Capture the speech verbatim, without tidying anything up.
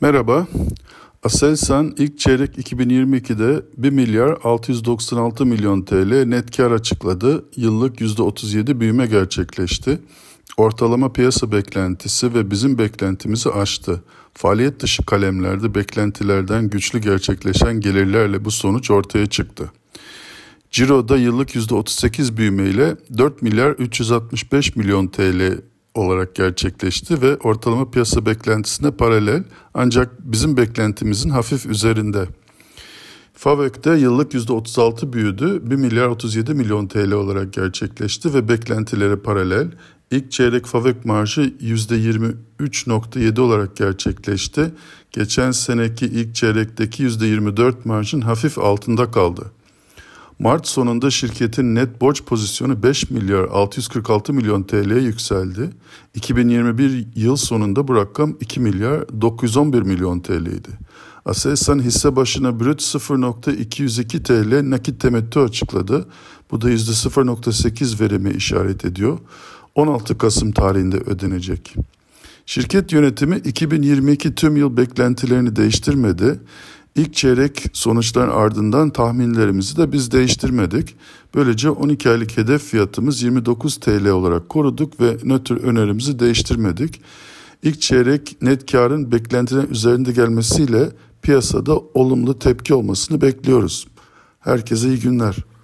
Merhaba, Aselsan ilk çeyrek iki bin yirmi iki'de bir milyar altı yüz doksan altı milyon T L net kar açıkladı, yıllık yüzde otuz yedi büyüme gerçekleşti. Ortalama piyasa beklentisi ve bizim beklentimizi aştı. Faaliyet dışı kalemlerde beklentilerden güçlü gerçekleşen gelirlerle bu sonuç ortaya çıktı. Ciro'da yıllık yüzde otuz sekiz büyümeyle dört milyar üç yüz altmış beş milyon T L olarak gerçekleşti ve ortalama piyasa beklentisine paralel ancak bizim beklentimizin hafif üzerinde. FAVÖK'te yıllık yüzde otuz altı büyüdü, bir milyar otuz yedi milyon T L olarak gerçekleşti ve beklentilere paralel. İlk çeyrek FAVÖK marjı yüzde yirmi üç nokta yedi olarak gerçekleşti. Geçen seneki ilk çeyrekteki yüzde yirmi dört marjın hafif altında kaldı. Mart sonunda şirketin net borç pozisyonu beş milyar altı yüz kırk altı milyon T L'ye yükseldi. iki bin yirmi bir yıl sonunda bu rakam iki milyar dokuz yüz on bir milyon T L'ydi. Aselsan hisse başına brüt sıfır virgül iki yüz iki T L nakit temettü açıkladı. Bu da yüzde sıfır virgül sekiz verimi işaret ediyor. on altı Kasım tarihinde ödenecek. Şirket yönetimi iki bin yirmi iki tüm yıl beklentilerini değiştirmedi. İlk çeyrek sonuçların ardından tahminlerimizi de biz değiştirmedik. Böylece on iki aylık hedef fiyatımız yirmi dokuz T L olarak koruduk ve nötr önerimizi değiştirmedik. İlk çeyrek net karın beklentilerin üzerinde gelmesiyle piyasada olumlu tepki olmasını bekliyoruz. Herkese iyi günler.